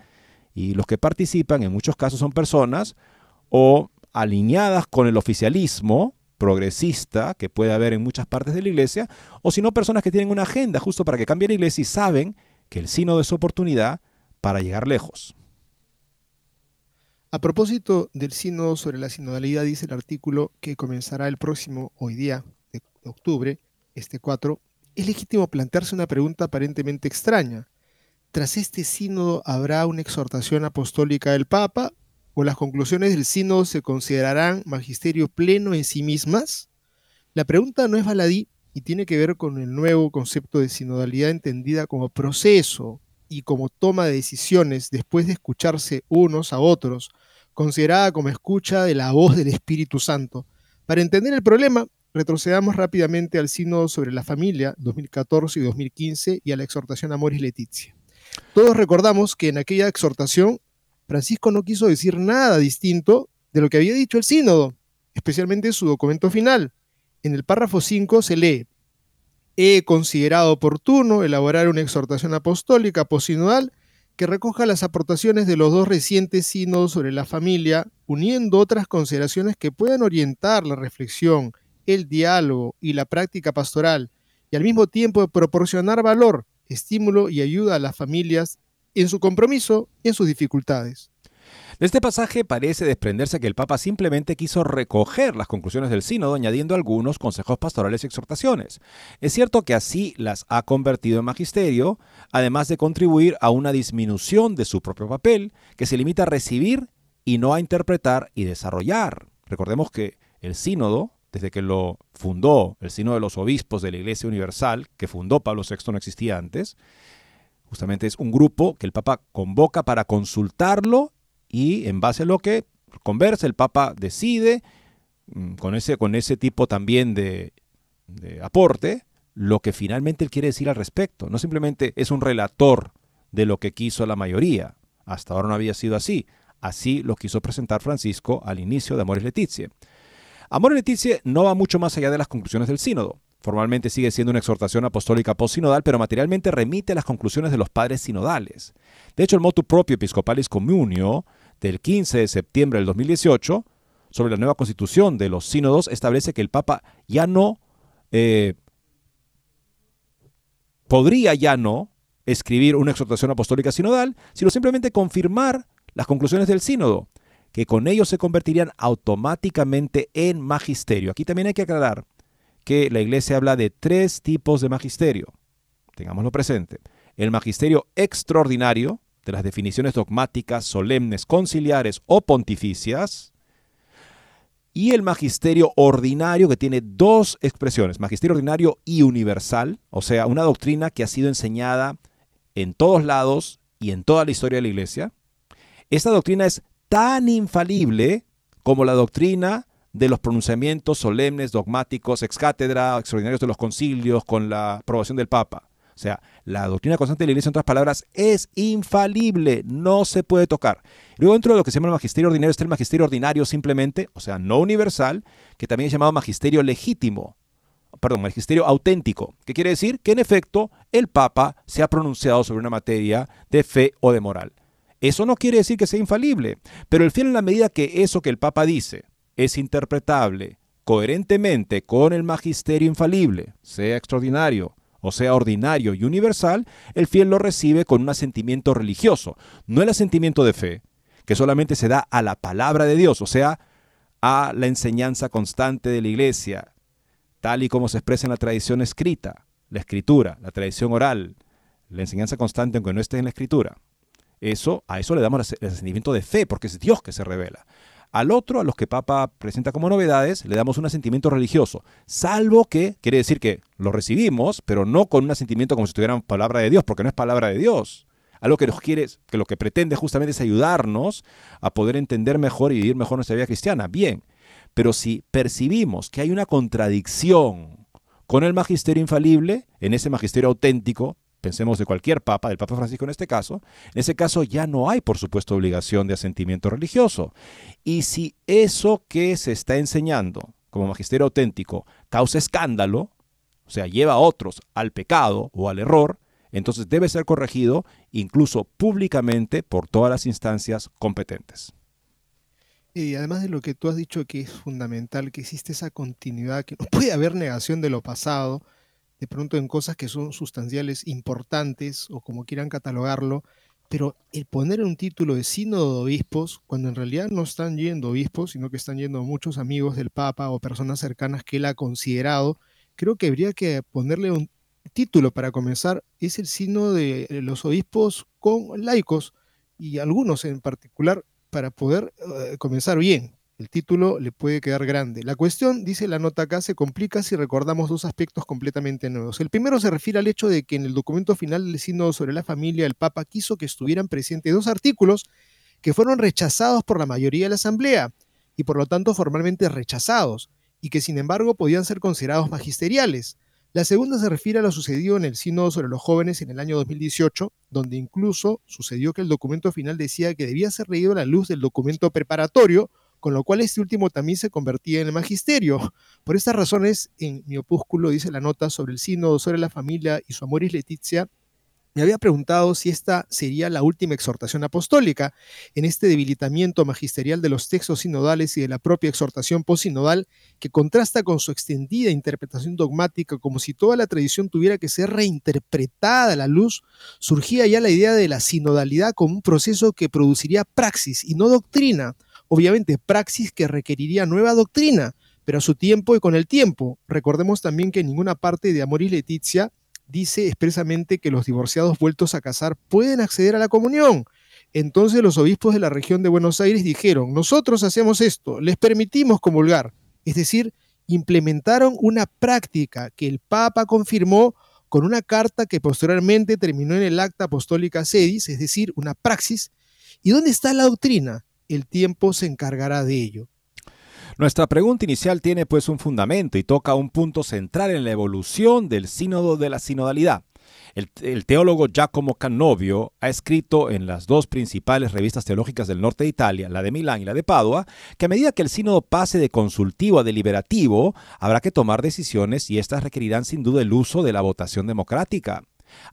y los que participan en muchos casos son personas o alineadas con el oficialismo progresista que puede haber en muchas partes de la iglesia, o si no, personas que tienen una agenda justo para que cambie la iglesia y saben que el sínodo es su oportunidad para llegar lejos. A propósito del sínodo sobre la sinodalidad, dice el artículo que comenzará el próximo, hoy día, de octubre, este cuatro, es legítimo plantearse una pregunta aparentemente extraña. ¿Tras este sínodo habrá una exhortación apostólica del Papa? ¿O las conclusiones del sínodo se considerarán magisterio pleno en sí mismas? La pregunta no es baladí y tiene que ver con el nuevo concepto de sinodalidad entendida como proceso y como toma de decisiones después de escucharse unos a otros, considerada como escucha de la voz del Espíritu Santo. Para entender el problema, retrocedamos rápidamente al Sínodo sobre la Familia dos mil catorce y dos mil quince y a la exhortación Amoris Laetitia. Todos recordamos que en aquella exhortación Francisco no quiso decir nada distinto de lo que había dicho el Sínodo, especialmente en su documento final. En el párrafo cinco se lee: he considerado oportuno elaborar una exhortación apostólica posinodal que recoja las aportaciones de los dos recientes sínodos sobre la familia, uniendo otras consideraciones que puedan orientar la reflexión, el diálogo y la práctica pastoral, y al mismo tiempo proporcionar valor, estímulo y ayuda a las familias en su compromiso y en sus dificultades. De este pasaje parece desprenderse que el Papa simplemente quiso recoger las conclusiones del sínodo añadiendo algunos consejos pastorales y exhortaciones. Es cierto que así las ha convertido en magisterio, además de contribuir a una disminución de su propio papel, que se limita a recibir y no a interpretar y desarrollar. Recordemos que el sínodo, desde que lo fundó el Sínodo de los Obispos de la Iglesia Universal, que fundó Pablo sexto, no existía antes, justamente es un grupo que el Papa convoca para consultarlo y en base a lo que conversa, el Papa decide, con ese, con ese tipo también de, de aporte, lo que finalmente él quiere decir al respecto. No simplemente es un relator de lo que quiso la mayoría. Hasta ahora no había sido así. Así lo quiso presentar Francisco al inicio de Amoris Laetitia. Amoris Laetitia no va mucho más allá de las conclusiones del sínodo. Formalmente sigue siendo una exhortación apostólica post-sinodal, pero materialmente remite a las conclusiones de los padres sinodales. De hecho, el motu proprio Episcopalis Communio del quince de septiembre del dos mil dieciocho sobre la nueva constitución de los sínodos establece que el Papa ya no eh, podría ya no escribir una exhortación apostólica sinodal, sino simplemente confirmar las conclusiones del sínodo, que con ello se convertirían automáticamente en magisterio. Aquí también hay que aclarar que la Iglesia habla de tres tipos de magisterio. Tengámoslo presente. El magisterio extraordinario, de las definiciones dogmáticas, solemnes, conciliares o pontificias, y el magisterio ordinario, que tiene dos expresiones, magisterio ordinario y universal, o sea, una doctrina que ha sido enseñada en todos lados y en toda la historia de la Iglesia. Esta doctrina es tan infalible como la doctrina de los pronunciamientos solemnes, dogmáticos, ex cátedra, extraordinarios de los concilios, con la aprobación del Papa. O sea, la doctrina constante de la Iglesia, en otras palabras, es infalible, no se puede tocar. Luego, dentro de lo que se llama el magisterio ordinario, está el magisterio ordinario simplemente, o sea, no universal, que también es llamado magisterio legítimo, perdón, magisterio auténtico, que quiere decir que, en efecto, el Papa se ha pronunciado sobre una materia de fe o de moral. Eso no quiere decir que sea infalible, pero el fiel, en la medida que eso que el Papa dice es interpretable coherentemente con el magisterio infalible, sea extraordinario o sea ordinario y universal, el fiel lo recibe con un asentimiento religioso, no el asentimiento de fe, que solamente se da a la palabra de Dios, o sea, a la enseñanza constante de la Iglesia, tal y como se expresa en la tradición escrita, la escritura, la tradición oral, la enseñanza constante aunque no esté en la escritura. Eso, a eso le damos el asentimiento de fe, porque es Dios que se revela. Al otro, a los que Papa presenta como novedades, le damos un asentimiento religioso, salvo que, quiere decir que lo recibimos, pero no con un asentimiento como si tuvieran palabra de Dios, porque no es palabra de Dios. Algo que nos quiere, que lo que pretende justamente es ayudarnos a poder entender mejor y vivir mejor nuestra vida cristiana. Bien, pero si percibimos que hay una contradicción con el magisterio infalible, en ese magisterio auténtico, pensemos de cualquier papa, del Papa Francisco en este caso, en ese caso ya no hay, por supuesto, obligación de asentimiento religioso. Y si eso que se está enseñando como magisterio auténtico causa escándalo, o sea, lleva a otros al pecado o al error, entonces debe ser corregido incluso públicamente por todas las instancias competentes. Y además de lo que tú has dicho, que es fundamental, que existe esa continuidad, que no puede haber negación de lo pasado, de pronto en cosas que son sustanciales, importantes, o como quieran catalogarlo, pero el poner un título de sínodo de obispos, cuando en realidad no están yendo obispos, sino que están yendo muchos amigos del Papa o personas cercanas que él ha considerado, creo que habría que ponerle un título para comenzar, es el sínodo de los obispos con laicos, y algunos en particular, para poder uh, comenzar bien. El título le puede quedar grande. La cuestión, dice la nota acá, se complica si recordamos dos aspectos completamente nuevos. El primero se refiere al hecho de que en el documento final del sínodo sobre la familia, el Papa quiso que estuvieran presentes dos artículos que fueron rechazados por la mayoría de la Asamblea y por lo tanto formalmente rechazados y que sin embargo podían ser considerados magisteriales. La segunda se refiere a lo sucedido en el sínodo sobre los jóvenes en el año dos mil dieciocho, donde incluso sucedió que el documento final decía que debía ser leído a la luz del documento preparatorio, con lo cual este último también se convertía en el magisterio. Por estas razones, en mi opúsculo, dice la nota sobre el sínodo sobre la familia y su Amoris Laetitia, me había preguntado si esta sería la última exhortación apostólica. En este debilitamiento magisterial de los textos sinodales y de la propia exhortación posinodal, que contrasta con su extendida interpretación dogmática, como si toda la tradición tuviera que ser reinterpretada a la luz, surgía ya la idea de la sinodalidad como un proceso que produciría praxis y no doctrina. Obviamente, praxis que requeriría nueva doctrina, pero a su tiempo y con el tiempo. Recordemos también que en ninguna parte de Amoris Laetitia dice expresamente que los divorciados vueltos a casar pueden acceder a la comunión. Entonces los obispos de la región de Buenos Aires dijeron, nosotros hacemos esto, les permitimos comulgar. Es decir, implementaron una práctica que el Papa confirmó con una carta que posteriormente terminó en el Acta Apostólica Sedis, es decir, una praxis. ¿Y dónde está la doctrina? El tiempo se encargará de ello. Nuestra pregunta inicial tiene pues un fundamento y toca un punto central en la evolución del sínodo de la sinodalidad. El, el teólogo Giacomo Cannovio ha escrito en las dos principales revistas teológicas del norte de Italia, la de Milán y la de Padua, que a medida que el sínodo pase de consultivo a deliberativo, habrá que tomar decisiones y estas requerirán sin duda el uso de la votación democrática.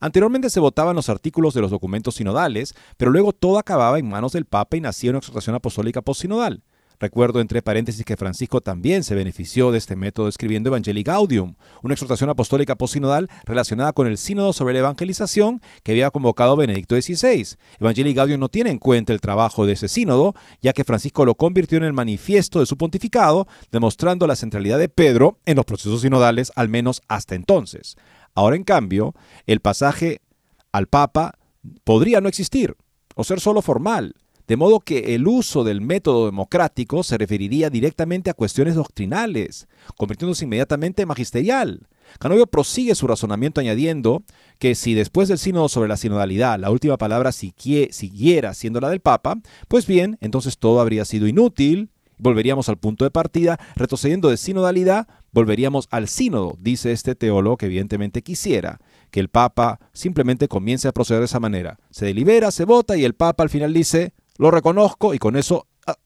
Anteriormente se votaban los artículos de los documentos sinodales, pero luego todo acababa en manos del Papa y nacía una exhortación apostólica postsinodal. Recuerdo, entre paréntesis, que Francisco también se benefició de este método escribiendo Evangelii Gaudium, una exhortación apostólica postsinodal relacionada con el sínodo sobre la evangelización que había convocado Benedicto dieciséis. Evangelii Gaudium no tiene en cuenta el trabajo de ese sínodo, ya que Francisco lo convirtió en el manifiesto de su pontificado, demostrando la centralidad de Pedro en los procesos sinodales, al menos hasta entonces. Ahora, en cambio, el pasaje al Papa podría no existir o ser solo formal, de modo que el uso del método democrático se referiría directamente a cuestiones doctrinales, convirtiéndose inmediatamente en magisterial. Cannovio prosigue su razonamiento añadiendo que si después del sínodo sobre la sinodalidad la última palabra siguiera siendo la del Papa, pues bien, entonces todo habría sido inútil, volveríamos al punto de partida, retrocediendo de sinodalidad, volveríamos al sínodo, dice este teólogo, que evidentemente quisiera que el Papa simplemente comience a proceder de esa manera. Se delibera, se vota y el Papa al final dice... Lo reconozco y con eso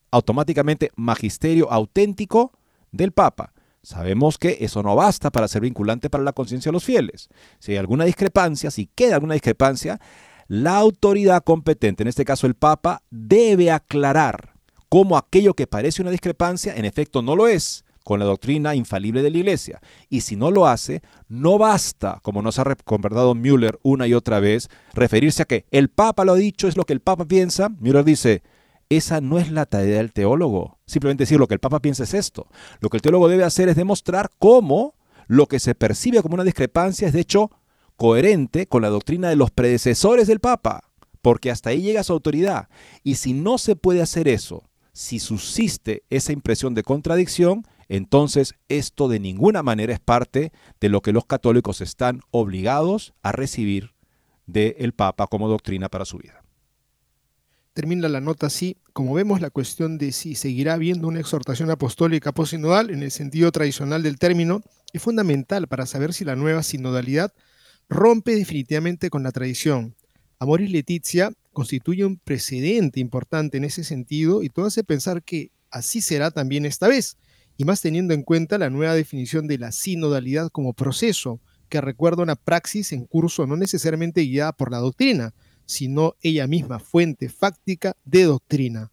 automáticamente magisterio auténtico del Papa. Sabemos que eso no basta para ser vinculante para la conciencia de los fieles. Si hay alguna discrepancia, si queda alguna discrepancia, la autoridad competente, en este caso el Papa, debe aclarar cómo aquello que parece una discrepancia en efecto no lo es con la doctrina infalible de la Iglesia. Y si no lo hace, no basta, como nos ha recomendado Müller una y otra vez, referirse a que el Papa lo ha dicho, es lo que el Papa piensa. Müller dice, esa no es la tarea del teólogo. Simplemente decir lo que el Papa piensa es esto. Lo que el teólogo debe hacer es demostrar cómo lo que se percibe como una discrepancia es de hecho coherente con la doctrina de los predecesores del Papa, porque hasta ahí llega su autoridad. Y si no se puede hacer eso, si subsiste esa impresión de contradicción, entonces, esto de ninguna manera es parte de lo que los católicos están obligados a recibir del Papa como doctrina para su vida. Termina la nota así. Como vemos, la cuestión de si seguirá habiendo una exhortación apostólica posinodal, en el sentido tradicional del término, es fundamental para saber si la nueva sinodalidad rompe definitivamente con la tradición. Amoris Laetitia constituye un precedente importante en ese sentido y todo hace pensar que así será también esta vez. Y más teniendo en cuenta la nueva definición de la sinodalidad como proceso, que recuerda una praxis en curso no necesariamente guiada por la doctrina, sino ella misma, fuente fáctica de doctrina.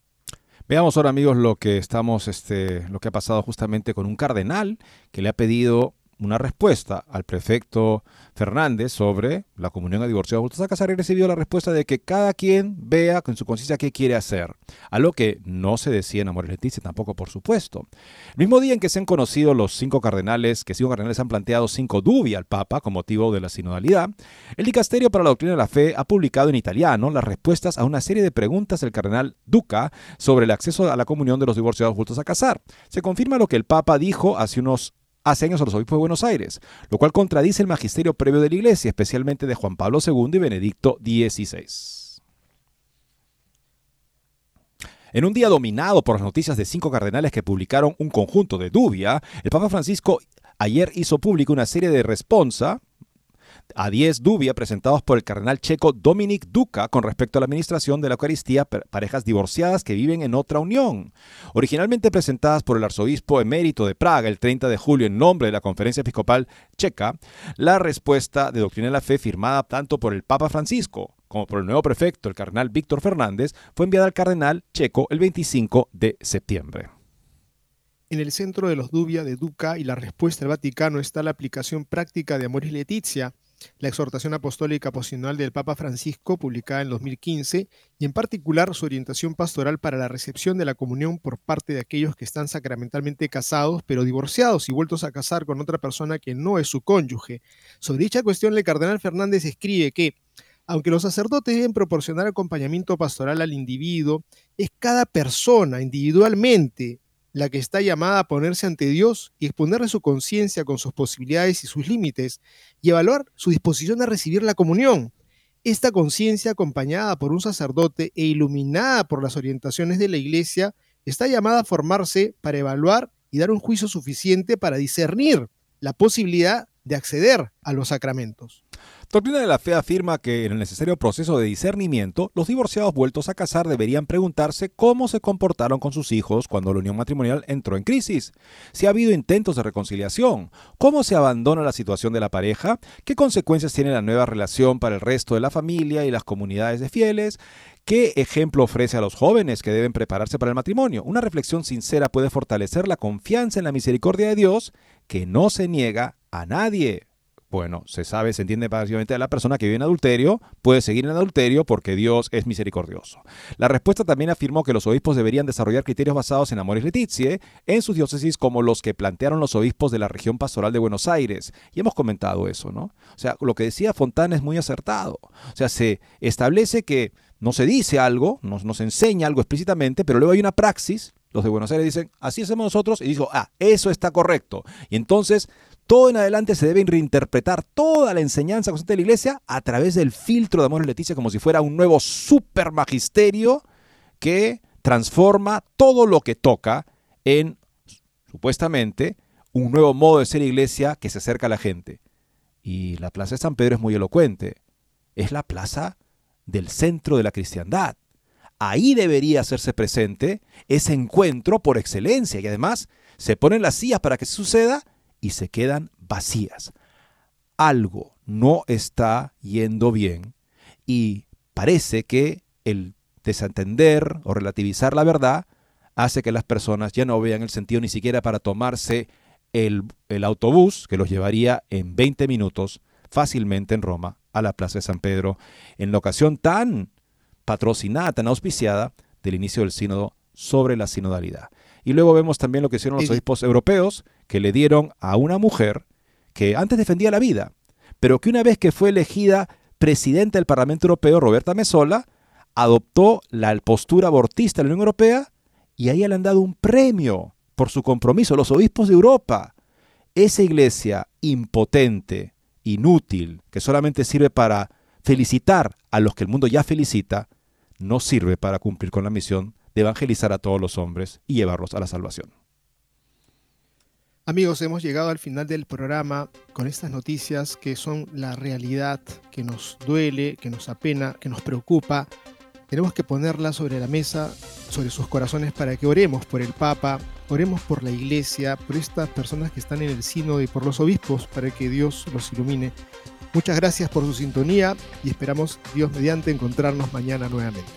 Veamos ahora, amigos, lo que estamos, este, lo que ha pasado justamente con un cardenal que le ha pedido una respuesta al prefecto Fernández sobre la comunión a divorciados. Baltasar Casarre recibió la respuesta de que cada quien vea con su conciencia qué quiere hacer, a lo que no se decía en Amoris Laetitia tampoco, por supuesto. El mismo día en que se han conocido los cinco cardenales, que cinco cardenales han planteado cinco dubia al Papa con motivo de la sinodalidad, el Dicasterio para la Doctrina de la Fe ha publicado en italiano las respuestas a una serie de preguntas del cardenal Duca sobre el acceso a la comunión de los divorciados vueltos a casar. Se confirma lo que el Papa dijo hace unos hace años a los obispos de Buenos Aires, lo cual contradice el magisterio previo de la Iglesia, especialmente de Juan Pablo segundo y Benedicto dieciséis. En un día dominado por las noticias de cinco cardenales que publicaron un conjunto de dubia, el Papa Francisco ayer hizo público una serie de responsa a diez dubia presentados por el cardenal checo Dominic Duca con respecto a la administración de la Eucaristía para parejas divorciadas que viven en otra unión. Originalmente presentadas por el arzobispo emérito de Praga el treinta de julio en nombre de la Conferencia Episcopal Checa, la respuesta de Doctrina de la Fe, firmada tanto por el Papa Francisco como por el nuevo prefecto, el cardenal Víctor Fernández, fue enviada al cardenal checo el veinticinco de septiembre. En el centro de los dubia de Duca y la respuesta del Vaticano está la aplicación práctica de Amoris Laetitia, la exhortación apostólica aposinodal del Papa Francisco publicada en dos mil quince y en particular su orientación pastoral para la recepción de la comunión por parte de aquellos que están sacramentalmente casados pero divorciados y vueltos a casar con otra persona que no es su cónyuge. Sobre dicha cuestión el cardenal Fernández escribe que, aunque los sacerdotes deben proporcionar acompañamiento pastoral al individuo, es cada persona individualmente la que está llamada a ponerse ante Dios y exponerle su conciencia con sus posibilidades y sus límites, y evaluar su disposición a recibir la comunión. Esta conciencia, acompañada por un sacerdote e iluminada por las orientaciones de la Iglesia, está llamada a formarse para evaluar y dar un juicio suficiente para discernir la posibilidad de acceder a los sacramentos. Doctrina de la Fe afirma que en el necesario proceso de discernimiento, los divorciados vueltos a casar deberían preguntarse cómo se comportaron con sus hijos cuando la unión matrimonial entró en crisis, si ha habido intentos de reconciliación, cómo se abandona la situación de la pareja, qué consecuencias tiene la nueva relación para el resto de la familia y las comunidades de fieles, qué ejemplo ofrece a los jóvenes que deben prepararse para el matrimonio. Una reflexión sincera puede fortalecer la confianza en la misericordia de Dios, que no se niega a nadie. Bueno, se sabe, se entiende básicamente de la persona que vive en adulterio, puede seguir en adulterio porque Dios es misericordioso. La respuesta también afirmó que los obispos deberían desarrollar criterios basados en Amoris Laetitia en sus diócesis, como los que plantearon los obispos de la región pastoral de Buenos Aires. Y hemos comentado eso, ¿no? O sea, lo que decía Fontana es muy acertado. O sea, se establece que no se dice algo, nos, nos enseña algo explícitamente, pero luego hay una praxis. Los de Buenos Aires dicen, así hacemos nosotros, y dijo, ah, eso está correcto. Y entonces, todo en adelante se debe reinterpretar toda la enseñanza constante de la Iglesia a través del filtro de Amoris Laetitia, como si fuera un nuevo supermagisterio que transforma todo lo que toca en, supuestamente, un nuevo modo de ser Iglesia que se acerca a la gente. Y la plaza de San Pedro es muy elocuente. Es la plaza del centro de la cristiandad. Ahí debería hacerse presente ese encuentro por excelencia. Y además, se ponen las sillas para que suceda y se quedan vacías. Algo no está yendo bien y parece que el desentender o relativizar la verdad hace que las personas ya no vean el sentido ni siquiera para tomarse el, el autobús que los llevaría en veinte minutos fácilmente en Roma a la Plaza de San Pedro, en la ocasión tan patrocinada, tan auspiciada del inicio del sínodo sobre la sinodalidad. Y luego vemos también lo que hicieron los obispos europeos, que le dieron a una mujer que antes defendía la vida, pero que una vez que fue elegida presidenta del Parlamento Europeo, Roberta Metsola, adoptó la postura abortista de la Unión Europea y a ella le han dado un premio por su compromiso, los obispos de Europa. Esa iglesia impotente, inútil, que solamente sirve para felicitar a los que el mundo ya felicita, no sirve para cumplir con la misión de evangelizar a todos los hombres y llevarlos a la salvación. Amigos, hemos llegado al final del programa con estas noticias que son la realidad, que nos duele, que nos apena, que nos preocupa, tenemos que ponerla sobre la mesa, sobre sus corazones, para que oremos por el Papa, oremos por la Iglesia, por estas personas que están en el sínodo y por los obispos, para que Dios los ilumine. Muchas gracias por su sintonía y esperamos, Dios mediante, encontrarnos mañana nuevamente.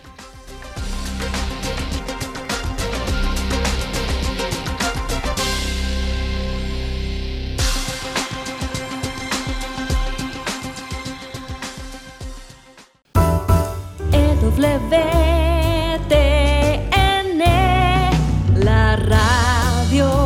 E W T N, la radio.